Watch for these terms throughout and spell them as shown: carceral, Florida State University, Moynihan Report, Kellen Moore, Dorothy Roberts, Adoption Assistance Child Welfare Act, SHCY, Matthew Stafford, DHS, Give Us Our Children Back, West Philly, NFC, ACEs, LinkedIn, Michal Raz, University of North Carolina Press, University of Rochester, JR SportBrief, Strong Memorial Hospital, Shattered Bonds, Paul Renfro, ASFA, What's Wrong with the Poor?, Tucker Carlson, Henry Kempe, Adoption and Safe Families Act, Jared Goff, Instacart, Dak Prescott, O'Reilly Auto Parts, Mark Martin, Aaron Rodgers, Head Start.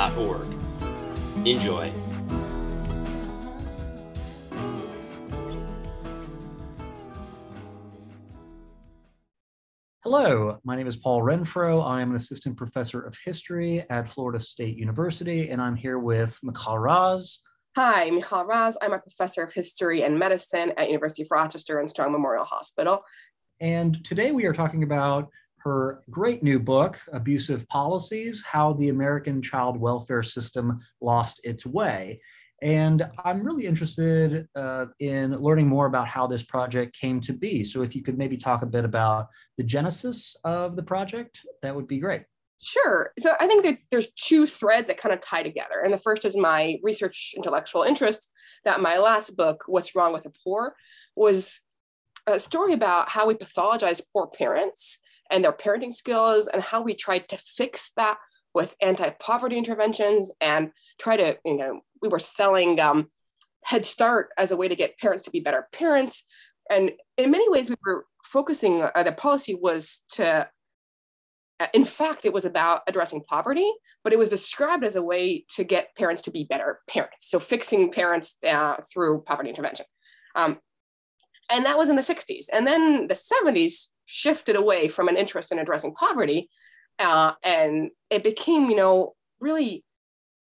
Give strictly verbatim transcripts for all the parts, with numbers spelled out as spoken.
dot org. Enjoy. Hello, my name is Paul Renfro. I am an assistant professor of history at Florida State University, and I'm here with Michal Raz. Hi, Michal Raz. I'm a professor of history and medicine at University of Rochester and Strong Memorial Hospital. And today we are talking about her great new book, Abusive Policies, How the American Child Welfare System Lost Its Way. And I'm really interested uh, in learning more about how this project came to be. So if you could maybe talk a bit about the genesis of the project, that would be great. Sure. So I think that there's two threads that kind of tie together. And the first is my research intellectual interest that my last book, What's Wrong with the Poor?, was a story about how we pathologize poor parents and their parenting skills and how we tried to fix that with anti-poverty interventions and try to, you know, we were selling um, Head Start as a way to get parents to be better parents. And in many ways, we were focusing, uh, the policy was to, uh, in fact, it was about addressing poverty, but it was described as a way to get parents to be better parents. So fixing parents uh, through poverty intervention. Um, and that was in the sixties. And then the seventies shifted away from an interest in addressing poverty. Uh, and it became, you know, really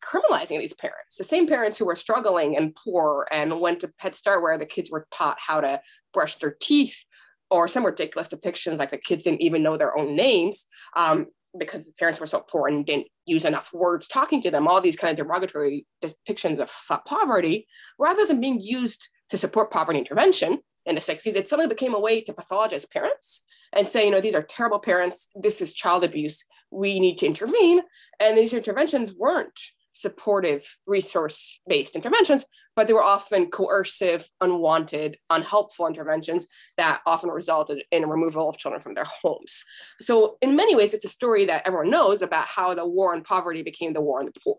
criminalizing these parents, the same parents who were struggling and poor and went to Head Start where the kids were taught how to brush their teeth or some ridiculous depictions like the kids didn't even know their own names um, because the parents were so poor and didn't use enough words talking to them, all these kind of derogatory depictions of uh, poverty, rather than being used to support poverty intervention. In the sixties, it suddenly became a way to pathologize parents and say, you know, these are terrible parents. This is child abuse. We need to intervene. And these interventions weren't supportive, resource-based interventions, but they were often coercive, unwanted, unhelpful interventions that often resulted in removal of children from their homes. So in many ways, it's a story that everyone knows about how the war on poverty became the war on the poor.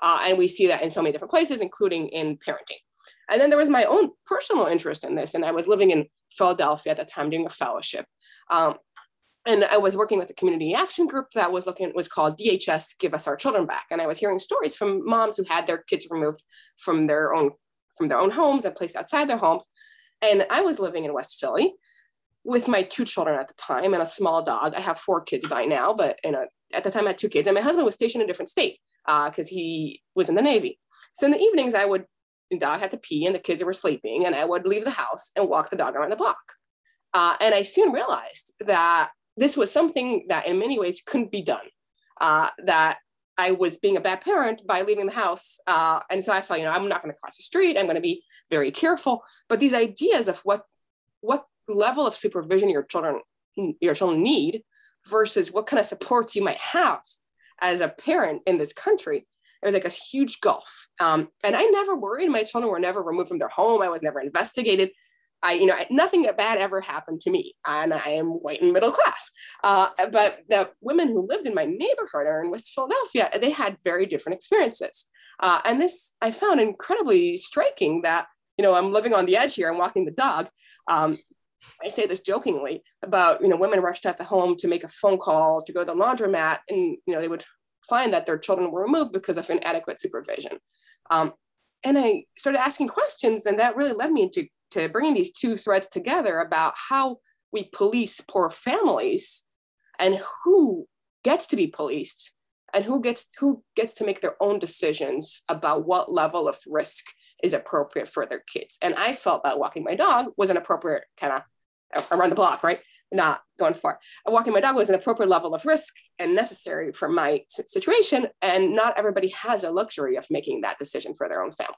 Uh, and we see that in so many different places, including in parenting. And then there was my own personal interest in this. And I was living in Philadelphia at the time doing a fellowship. Um, and I was working with a community action group that was looking, was called D H S, Give Us Our Children Back. And I was hearing stories from moms who had their kids removed from their own, from their own homes and placed outside their homes. And I was living in West Philly with my two children at the time and a small dog. I have four kids by now, but you know, at the time I had two kids. And my husband was stationed in a different state because uh, he was in the Navy. So in the evenings, I would the dog had to pee and the kids were sleeping, and I would leave the house and walk the dog around the block. Uh, and I soon realized that this was something that in many ways couldn't be done, uh, that I was being a bad parent by leaving the house. Uh, and so I felt, you know, I'm not going to cross the street. I'm going to be very careful. But these ideas of what, what level of supervision your children, your children need versus what kind of supports you might have as a parent in this country, it was like a huge gulf. Um, and I never worried. My children were never removed from their home. I was never investigated. I, you know, I, nothing bad ever happened to me. And I am white and middle class. Uh, but the women who lived in my neighborhood or in West Philadelphia, they had very different experiences. Uh, and this, I found incredibly striking that, you know, I'm living on the edge here. I'm walking the dog. Um, I say this jokingly about, you know, women rushed out the home to make a phone call to go to the laundromat. And, you know, they would find that their children were removed because of inadequate supervision. Um, and I started asking questions, and that really led me to, to bringing these two threads together about how we police poor families and who gets to be policed and who gets, who gets to make their own decisions about what level of risk is appropriate for their kids. And I felt that walking my dog was an appropriate kind of around the block, right? Not going far. Walking my dog was an appropriate level of risk and necessary for my situation. And not everybody has a luxury of making that decision for their own family.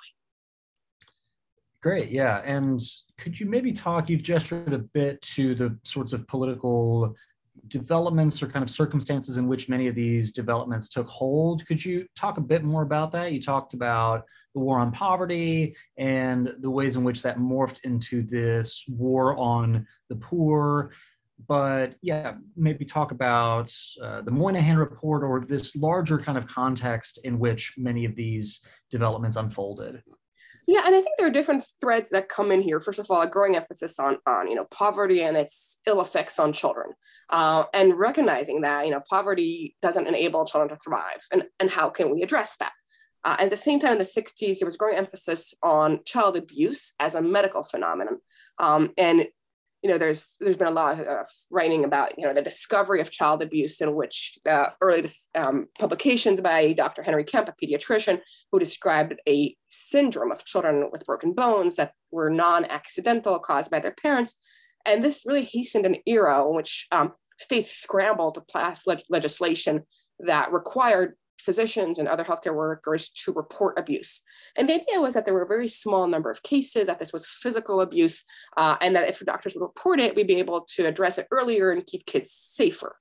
Great. Yeah. And could you maybe talk, you've gestured a bit to the sorts of political developments or kind of circumstances in which many of these developments took hold. Could you talk a bit more about that? You talked about the war on poverty and the ways in which that morphed into this war on the poor. But yeah, maybe talk about uh, the Moynihan Report or this larger kind of context in which many of these developments unfolded. Yeah, and I think there are different threads that come in here. First of all, a growing emphasis on, on you know, poverty and its ill effects on children, uh, and recognizing that, you know, poverty doesn't enable children to thrive, and, and how can we address that? Uh, at the same time, in the sixties, there was growing emphasis on child abuse as a medical phenomenon, um, and you know, there's there's been a lot of writing about, you know, the discovery of child abuse, in which uh, early um, publications by Doctor Henry Kempe, a pediatrician, who described a syndrome of children with broken bones that were non-accidental, caused by their parents. And this really hastened an era in which um, states scrambled to pass leg- legislation that required physicians and other healthcare workers to report abuse. And the idea was that there were a very small number of cases, that this was physical abuse, uh, and that if doctors would report it, we'd be able to address it earlier and keep kids safer.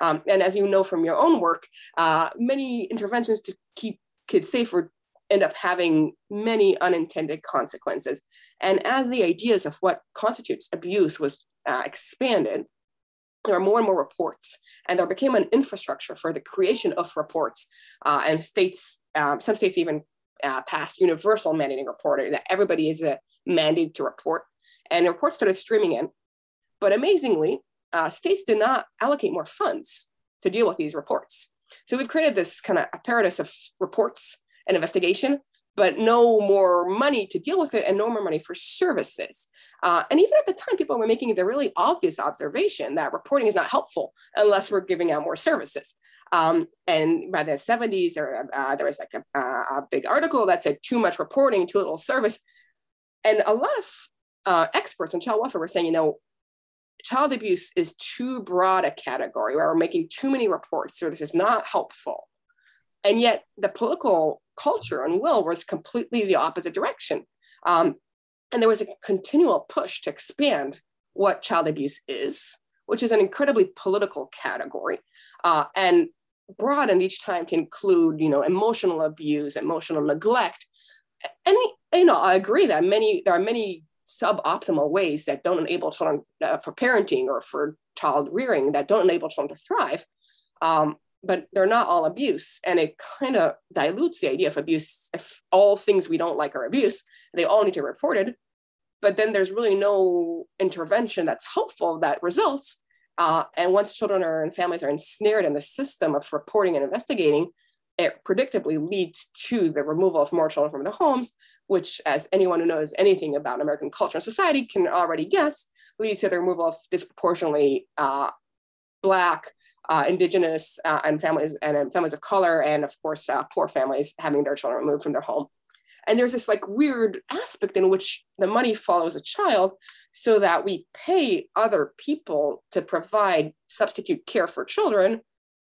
Um, and as you know from your own work, uh, many interventions to keep kids safer end up having many unintended consequences. And as the ideas of what constitutes abuse was uh, expanded, there were more and more reports, and there became an infrastructure for the creation of reports. Uh, and states, um, some states even uh, passed universal mandating reporting, that everybody is uh, mandated to report. And reports started streaming in. But amazingly, uh, states did not allocate more funds to deal with these reports. So we've created this kind of apparatus of reports and investigation, but no more money to deal with it, and no more money for services. Uh, and even at the time, people were making the really obvious observation that reporting is not helpful unless we're giving out more services. Um, and by the seventies, there, uh, there was like a, a big article that said too much reporting, too little service. And a lot of uh, experts in child welfare were saying, you know, child abuse is too broad a category, where we're making too many reports, so this is not helpful. And yet the political culture and will was completely the opposite direction. Um, And there was a continual push to expand what child abuse is, which is an incredibly political category, uh, and broadened each time to include, you know, emotional abuse, emotional neglect. And, you know, I agree that many, there are many suboptimal ways that don't enable children uh, for parenting or for child rearing, that don't enable children to thrive, um, but they're not all abuse. And it kind of dilutes the idea of abuse. If all things we don't like are abuse, they all need to be reported. But then there's really no intervention that's helpful that results. Uh, and once children are and families are ensnared in the system of reporting and investigating, it predictably leads to the removal of more children from their homes, which, as anyone who knows anything about American culture and society can already guess, leads to the removal of disproportionately uh, Black, Uh, indigenous uh, and families and um, families of color, and of course uh, poor families having their children removed from their home. And there's this like weird aspect in which the money follows a child, so that we pay other people to provide substitute care for children,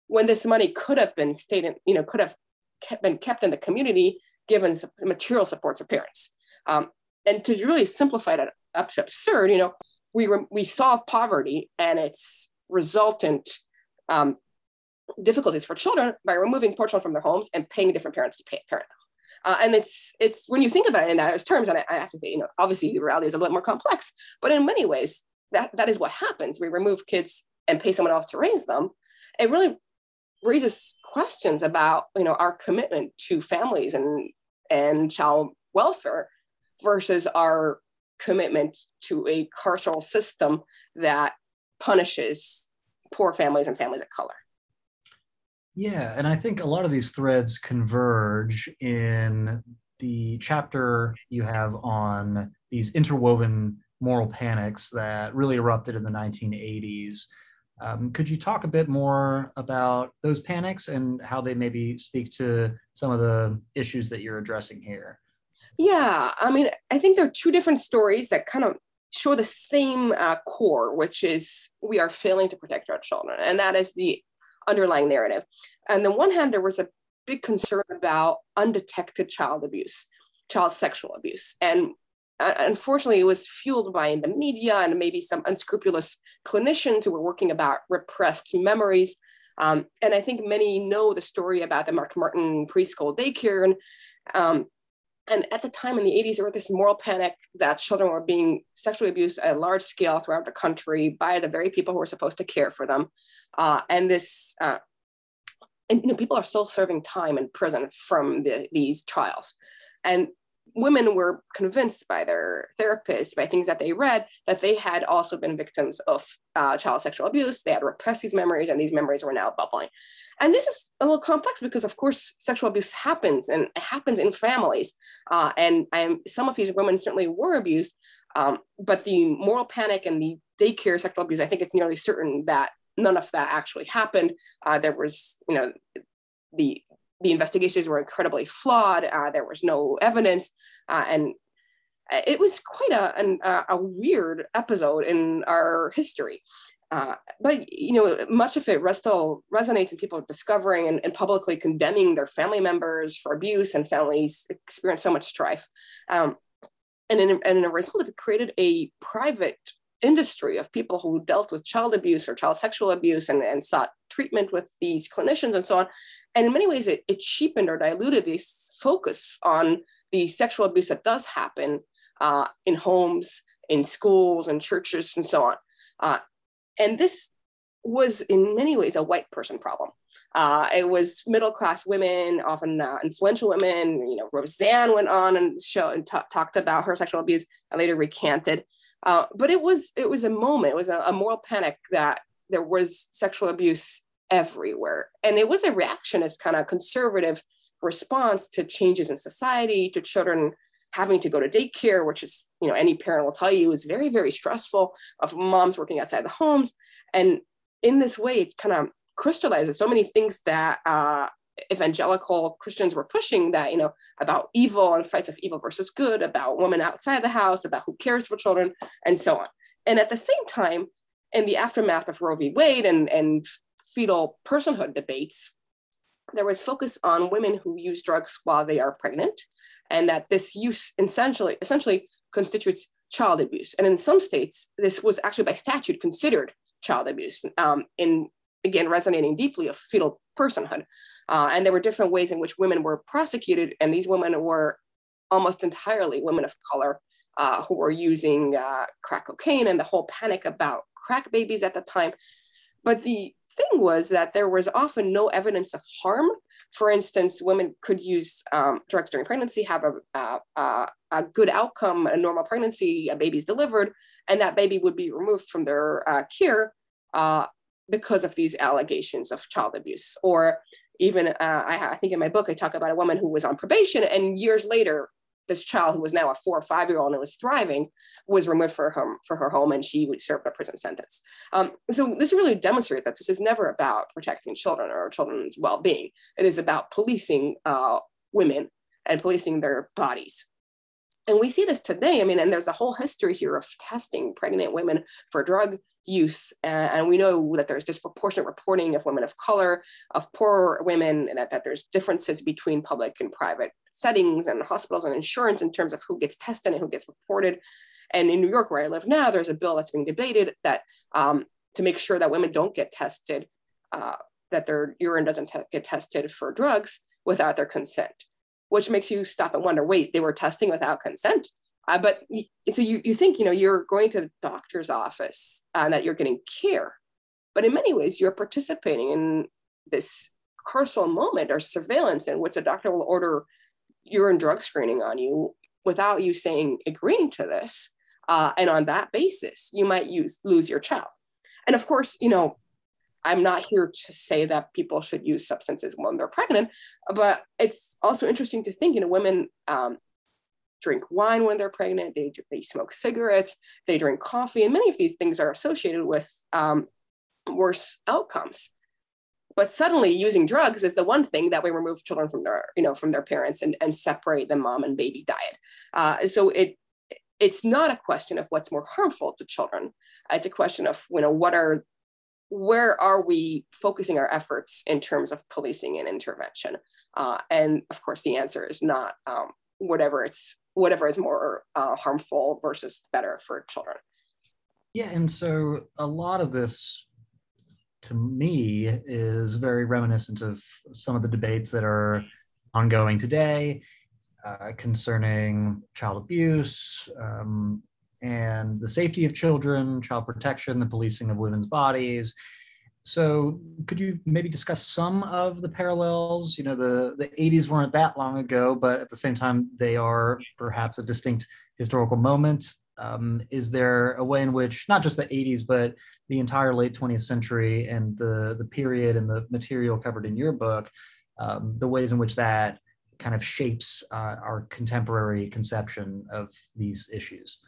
when this money could have been stayed in, you know, could have kept, been kept in the community, given material support for parents. Um, and to really simplify that up to absurd, you know, we re- we solve poverty and its resultant Um, difficulties for children by removing poor children from their homes and paying different parents to pay, parent them. Uh, and it's, it's when you think about it in those terms, and I, I have to say, you know, obviously the reality is a little more complex, but in many ways, that, that is what happens. We remove kids and pay someone else to raise them. It really raises questions about, you know, our commitment to families and, and child welfare versus our commitment to a carceral system that punishes poor families and families of color. Yeah, and I think a lot of these threads converge in the chapter you have on these interwoven moral panics that really erupted in the nineteen eighties. Um, could you talk a bit more about those panics and how they maybe speak to some of the issues that you're addressing here? Yeah, I mean, I think there are two different stories that kind of show the same uh, core, which is we are failing to protect our children. And that is the underlying narrative. On the one hand, there was a big concern about undetected child abuse, child sexual abuse. And unfortunately, it was fueled by the media and maybe some unscrupulous clinicians who were working about repressed memories. Um, and I think many know the story about the Mark Martin preschool daycare. And, um, and at the time in the eighties, there was this moral panic that children were being sexually abused at a large scale throughout the country by the very people who were supposed to care for them. Uh, and this, uh, and you know, people are still serving time in prison from the, these trials. And women were convinced by their therapists, by things that they read, that they had also been victims of uh, child sexual abuse. They had repressed these memories, and these memories were now bubbling. And this is a little complex because, of course, sexual abuse happens, and it happens in families. Uh, and I'm, some of these women certainly were abused, um, but the moral panic and the daycare sexual abuse, I think it's nearly certain that none of that actually happened. Uh, there was, you know, the The investigations were incredibly flawed. Uh, there was no evidence. Uh, and it was quite a, an, uh, a weird episode in our history. Uh, but, you know, much of it still resonates in people discovering and, and publicly condemning their family members for abuse, and families experience so much strife. Um, and, in, and in a result, it created a private industry of people who dealt with child abuse or child sexual abuse and, and sought treatment with these clinicians and so on. And in many ways, it, it cheapened or diluted this focus on the sexual abuse that does happen uh, in homes, in schools, and churches, and so on. Uh, and this was, in many ways, a white person problem. Uh, it was middle-class women, often uh, influential women. You know, Roseanne went on and show and t- talked about her sexual abuse, and later recanted. Uh, but it was it was a moment. It was a, a moral panic that there was sexual abuse everywhere. And it was a reactionist kind of conservative response to changes in society, to children having to go to daycare, which is, you know, any parent will tell you is very, very stressful, of moms working outside the homes. And in this way, it kind of crystallizes so many things that uh, evangelical Christians were pushing, that, you know, about evil and fights of evil versus good, about women outside the house, about who cares for children, and so on. And at the same time, in the aftermath of Roe v. Wade and, and fetal personhood debates, there was focus on women who use drugs while they are pregnant, and that this use essentially, essentially constitutes child abuse. And in some states, this was actually by statute considered child abuse, um, in, again, resonating deeply of fetal personhood. Uh, and there were different ways in which women were prosecuted, and these women were almost entirely women of color uh, who were using uh, crack cocaine, and the whole panic about crack babies at the time. But the thing was that there was often no evidence of harm. For instance, women could use um, drugs during pregnancy, have a, a, a good outcome, a normal pregnancy, a baby's delivered, and that baby would be removed from their uh, care uh, because of these allegations of child abuse. Or even, uh, I, I think in my book, I talk about a woman who was on probation, and years later, this child, who was now a four or five-year-old and was thriving, was removed for her, for her home, and she served a prison sentence. Um, so this really demonstrates that this is never about protecting children or children's well-being. It is about policing uh, women and policing their bodies. And we see this today. I mean, and there's a whole history here of testing pregnant women for drug use. And, and we know that there's disproportionate reporting of women of color, of poor women, and that, that there's differences between public and private settings and hospitals and insurance in terms of who gets tested and who gets reported. And in New York, where I live now, there's a bill that's being debated that um, to make sure that women don't get tested, uh, that their urine doesn't te- get tested for drugs without their consent, which makes you stop and wonder, wait, they were testing without consent? Uh, but y- so you, you think, you know, you're going to the doctor's office uh, and that you're getting care, but in many ways you're participating in this carceral moment or surveillance in which the doctor will order urine drug screening on you without you saying, agreeing to this. Uh, and on that basis, you might use, lose your child. And of course, you know, I'm not here to say that people should use substances when they're pregnant, but it's also interesting to think, you know, women um, drink wine when they're pregnant, they, they smoke cigarettes, they drink coffee, and many of these things are associated with um, worse outcomes. But suddenly using drugs is the one thing that we remove children from their, you know, from their parents and, and separate the mom and baby diet. Uh, so it it's not a question of what's more harmful to children. It's a question of, you know, what are, where are we focusing our efforts in terms of policing and intervention? Uh, and of course, the answer is not um, whatever it's whatever is more uh, harmful versus better for children. Yeah, and so a lot of this, to me, is very reminiscent of some of the debates that are ongoing today uh, concerning child abuse um, and the safety of children, child protection, the policing of women's bodies. So could you maybe discuss some of the parallels? You know, the, the eighties weren't that long ago, but at the same time, they are perhaps a distinct historical moment. Um, is there a way in which not just the eighties, but the entire late twentieth century and the, the period and the material covered in your book, um, the ways in which that kind of shapes uh, our contemporary conception of these issues?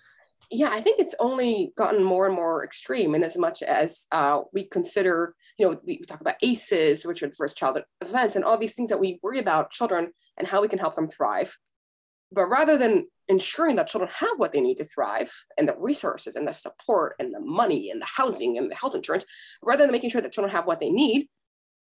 Yeah, I think it's only gotten more and more extreme in as much as uh, we consider, you know, we talk about A C Es, which are first childhood events, and all these things that we worry about children and how we can help them thrive. But rather than ensuring that children have what they need to thrive and the resources and the support and the money and the housing and the health insurance, rather than making sure that children have what they need,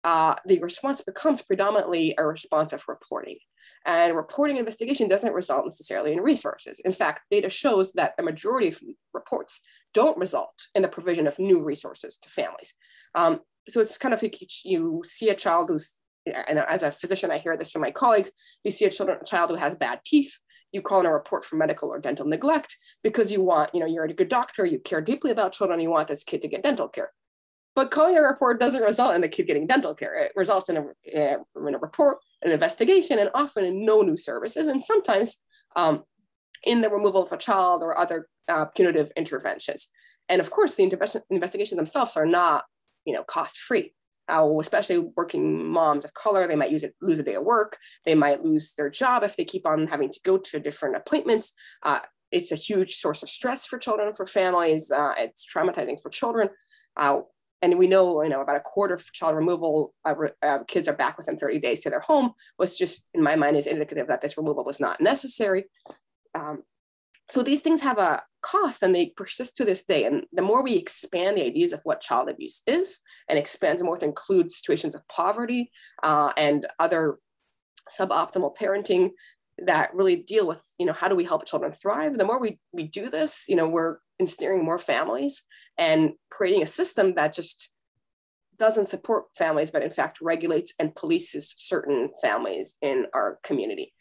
uh, the response becomes predominantly a response of reporting. And reporting investigation doesn't result necessarily in resources. In fact, data shows that a majority of reports don't result in the provision of new resources to families. Um, so it's kind of like you see a child who's, and as a physician, I hear this from my colleagues, you see a, children, a child who has bad teeth, you call in a report for medical or dental neglect because you want, you know, you're a good doctor, you care deeply about children, you want this kid to get dental care. But calling a report doesn't result in the kid getting dental care. It results in a, in a report, an investigation, and often in no new services, and sometimes um, in the removal of a child or other uh, punitive interventions. And of course, the intervention, investigations themselves are not, you know, cost-free. Uh, especially working moms of color, they might use it, lose a day of work. They might lose their job if they keep on having to go to different appointments. Uh, it's a huge source of stress for children, for families. Uh, it's traumatizing for children. Uh, and we know, you know, about a quarter of child removal, uh, re uh, kids are back within thirty days to their home, which just, in my mind, is indicative that this removal was not necessary. Um, So these things have a cost and they persist to this day. And the more we expand the ideas of what child abuse is and expands more to include situations of poverty uh, and other suboptimal parenting that really deal with, you know, how do we help children thrive? The more we, we do this, you know, we're ensnaring more families and creating a system that just doesn't support families, but in fact regulates and polices certain families in our community.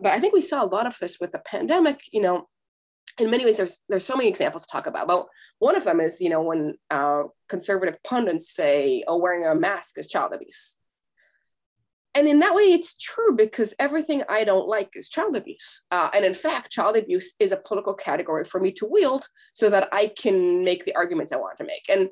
But I think we saw a lot of this with the pandemic, you know, in many ways, there's there's so many examples to talk about. But one of them is, you know, when uh, conservative pundits say, "Oh, wearing a mask is child abuse," and in that way, it's true because everything I don't like is child abuse. Uh, and in fact, child abuse is a political category for me to wield so that I can make the arguments I want to make. And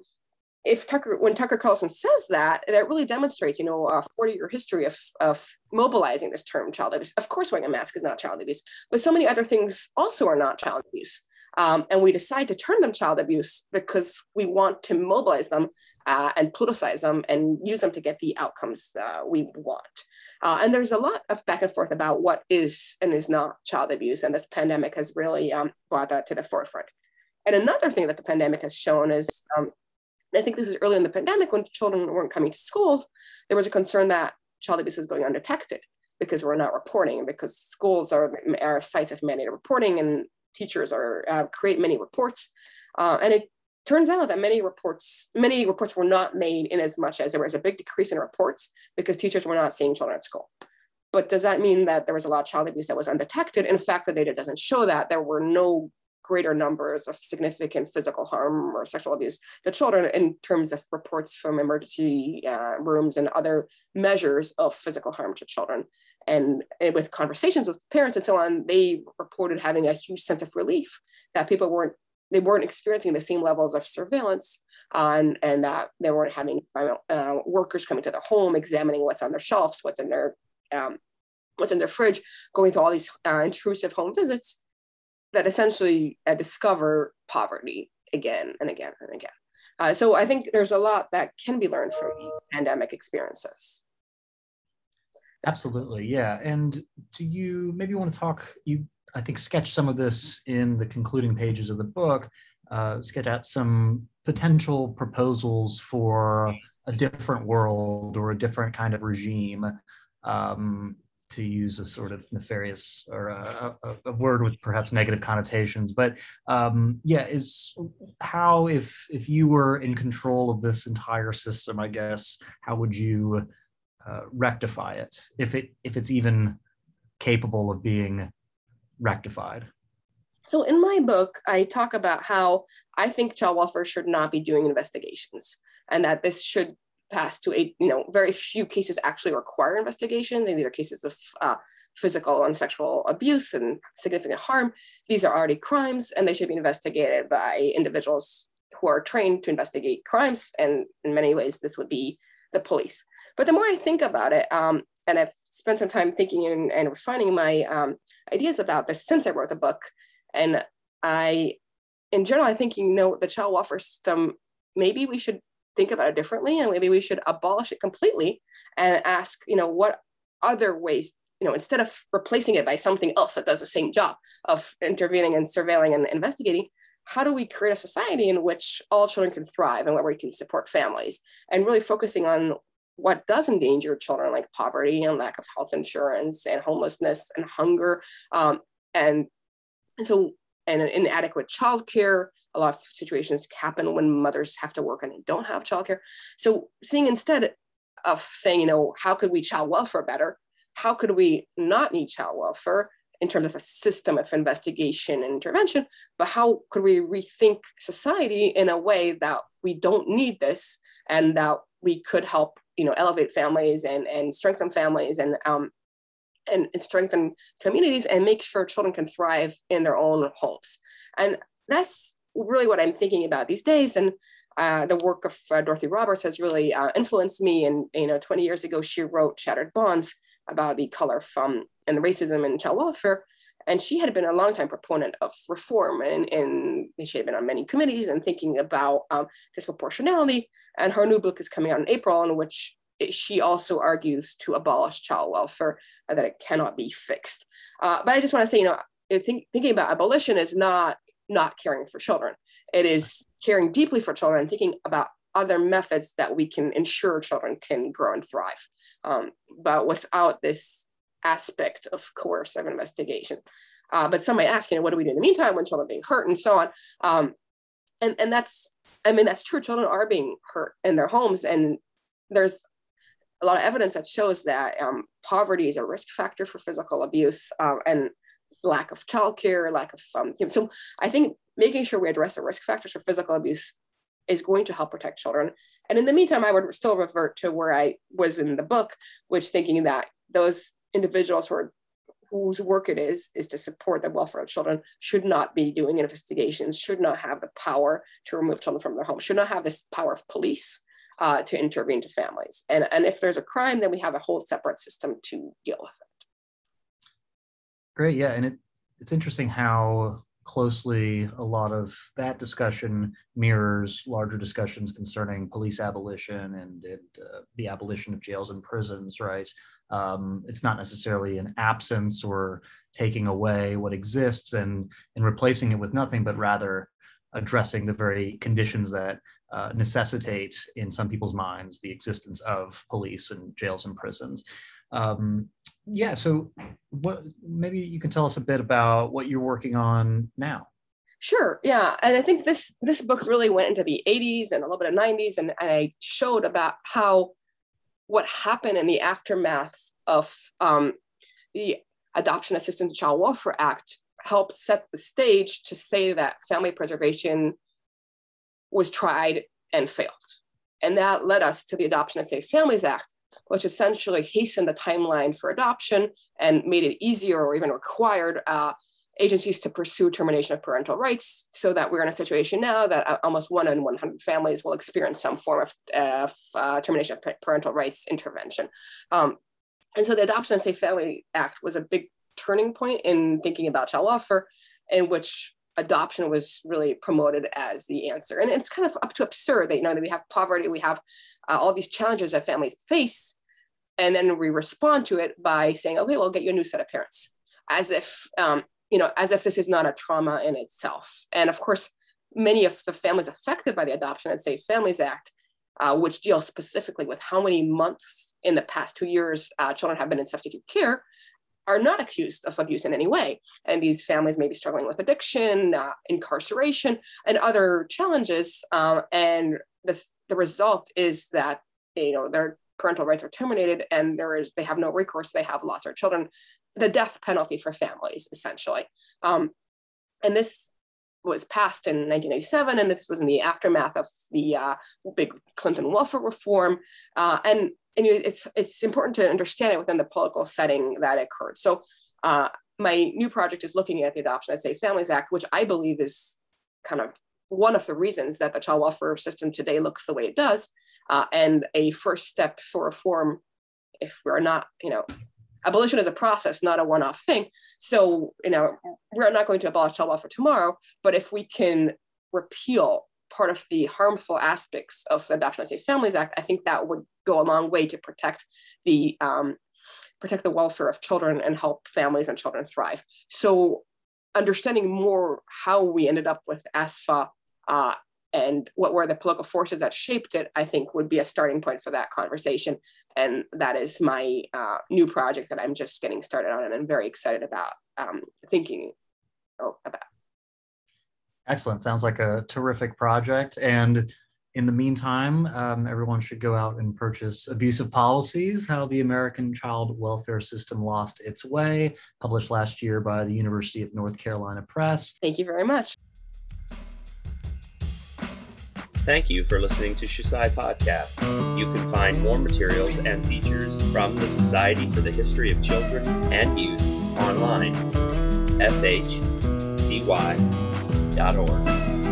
if Tucker, when Tucker Carlson says that, that really demonstrates, you know, a forty-year history of, of mobilizing this term child abuse. Of course, wearing a mask is not child abuse, but so many other things also are not child abuse. Um, and we decide to turn them child abuse because we want to mobilize them uh, and politicize them and use them to get the outcomes uh, we want. Uh, and there's a lot of back and forth about what is and is not child abuse. And this pandemic has really um, brought that to the forefront. And another thing that the pandemic has shown is, um, I think this was early in the pandemic when children weren't coming to schools, there was a concern that child abuse was going undetected because we're not reporting, because schools are, are sites of mandated reporting and teachers are uh, create many reports. Uh, and it turns out that many reports, many reports were not made in as much as there was a big decrease in reports because teachers were not seeing children at school. But does that mean that there was a lot of child abuse that was undetected? In fact, the data doesn't show that. There were no greater numbers of significant physical harm or sexual abuse to children in terms of reports from emergency uh, rooms and other measures of physical harm to children. And, and with conversations with parents and so on, they reported having a huge sense of relief that people weren't, they weren't experiencing the same levels of surveillance on, and that they weren't having uh, workers coming to their home, examining what's on their shelves, what's in their, um, what's in their fridge, going through all these uh, intrusive home visits that essentially uh, discover poverty again and again and again. Uh, so I think there's a lot that can be learned from these pandemic experiences. Absolutely, yeah. And do you maybe want to talk, you I think sketched some of this in the concluding pages of the book, uh, sketch out some potential proposals for a different world or a different kind of regime um, to use a sort of nefarious or a, a, a word with perhaps negative connotations. But um, yeah, is how, if if you were in control of this entire system, I guess, how would you uh, rectify it, if it if it's even capable of being rectified? So in my book, I talk about how I think child welfare should not be doing investigations, and that this should pass to a, you know, very few cases actually require investigations. And these are cases of uh, physical and sexual abuse and significant harm. These are already crimes, and they should be investigated by individuals who are trained to investigate crimes. And in many ways, this would be the police. But the more I think about it, um, and I've spent some time thinking and, and refining my um, ideas about this since I wrote the book, and I, in general, I think, you know, the child welfare system, maybe we should think about it differently, and maybe we should abolish it completely and ask, you know, what other ways, you know, instead of replacing it by something else that does the same job of intervening and surveilling and investigating, how do we create a society in which all children can thrive and where we can support families, and really focusing on what does endanger children, like poverty and lack of health insurance and homelessness and hunger, um, and And so, and inadequate childcare. A lot of situations happen when mothers have to work and they don't have childcare. So, seeing instead of saying, you know, how could we child welfare better? How could we not need child welfare in terms of a system of investigation and intervention? But how could we rethink society in a way that we don't need this, and that we could help, you know, elevate families and and strengthen families and um. and strengthen communities and make sure children can thrive in their own homes. And that's really what I'm thinking about these days. And uh, the work of uh, Dorothy Roberts has really uh, influenced me. And, you know, twenty years ago, she wrote Shattered Bonds about the color from and the racism in child welfare. And she had been a longtime proponent of reform, and, and she had been on many committees and thinking about um, disproportionality. And her new book is coming out in April, in which she also argues to abolish child welfare and that it cannot be fixed. Uh, but I just want to say, you know, think, thinking about abolition is not not caring for children. It is caring deeply for children and thinking about other methods that we can ensure children can grow and thrive. Um, but without this aspect of coercive investigation. Uh, but some might ask, you know, what do we do in the meantime when children are being hurt and so on? Um, and, and that's, I mean, that's true. Children are being hurt in their homes, and there's a lot of evidence that shows that um, poverty is a risk factor for physical abuse, um, and lack of childcare, lack of, um, you know, so I think making sure we address the risk factors for physical abuse is going to help protect children. And in the meantime, I would still revert to where I was in the book, which thinking that those individuals who are, whose work it is, is to support the welfare of children, should not be doing investigations, should not have the power to remove children from their home, should not have this power of police Uh, to intervene to families. And, and if there's a crime, then we have a whole separate system to deal with it. Great, yeah, and it, it's interesting how closely a lot of that discussion mirrors larger discussions concerning police abolition and, and uh, the abolition of jails and prisons, right? Um, it's not necessarily an absence or taking away what exists and, and replacing it with nothing, but rather addressing the very conditions that Uh, necessitate, in some people's minds, the existence of police and jails and prisons. Um, yeah, so what, maybe you can tell us a bit about what you're working on now. Sure, yeah, and I think this this book really went into the eighties and a little bit of nineties, and, and I showed about how what happened in the aftermath of um, the Adoption Assistance Child Welfare Act helped set the stage to say that family preservation was tried and failed. And that led us to the Adoption and Safe Families Act, which essentially hastened the timeline for adoption and made it easier, or even required uh, agencies to pursue termination of parental rights, so that we're in a situation now that almost one in one hundred families will experience some form of, uh, of uh, termination of parental rights intervention. Um, and so the Adoption and Safe Family Act was a big turning point in thinking about child welfare, in which adoption was really promoted as the answer. And it's kind of up to absurd that, you know, that we have poverty, we have uh, all these challenges that families face, and then we respond to it by saying, okay, we'll get you a new set of parents, as if, um, you know, as if this is not a trauma in itself. And of course, many of the families affected by the Adoption and Safe Families Act, uh, which deals specifically with how many months in the past two years, uh, children have been in substitute care, are not accused of abuse in any way. And these families may be struggling with addiction, uh, incarceration, and other challenges. Um, and this, the result is that, you know, their parental rights are terminated and there is, they have no recourse, they have lost their children. The death penalty for families, essentially. Um, and this was passed in nineteen eighty-seven, and this was in the aftermath of the uh, big Clinton welfare reform. Uh, and and it's it's important to understand it within the political setting that occurred. So uh, my new project is looking at the Adoption and Safe Families Act, which I believe is kind of one of the reasons that the child welfare system today looks the way it does, uh, and a first step for reform. If we're not, you know, abolition is a process, not a one-off thing. So, you know, we're not going to abolish child welfare tomorrow, but if we can repeal part of the harmful aspects of the Adoption and Safe Families Act, I think that would go a long way to protect the um, protect the welfare of children and help families and children thrive. So understanding more how we ended up with A S F A uh, and what were the political forces that shaped it, I think would be a starting point for that conversation. And that is my uh, new project that I'm just getting started on and I'm very excited about um, thinking about. Excellent, sounds like a terrific project. And in the meantime, um, everyone should go out and purchase Abusive Policies, How the American Child Welfare System Lost Its Way, published last year by the University of North Carolina Press. Thank you very much. Thank you for listening to S H C Y Podcasts. You can find more materials and features from the Society for the History of Children and Youth online, S H C Y dot org.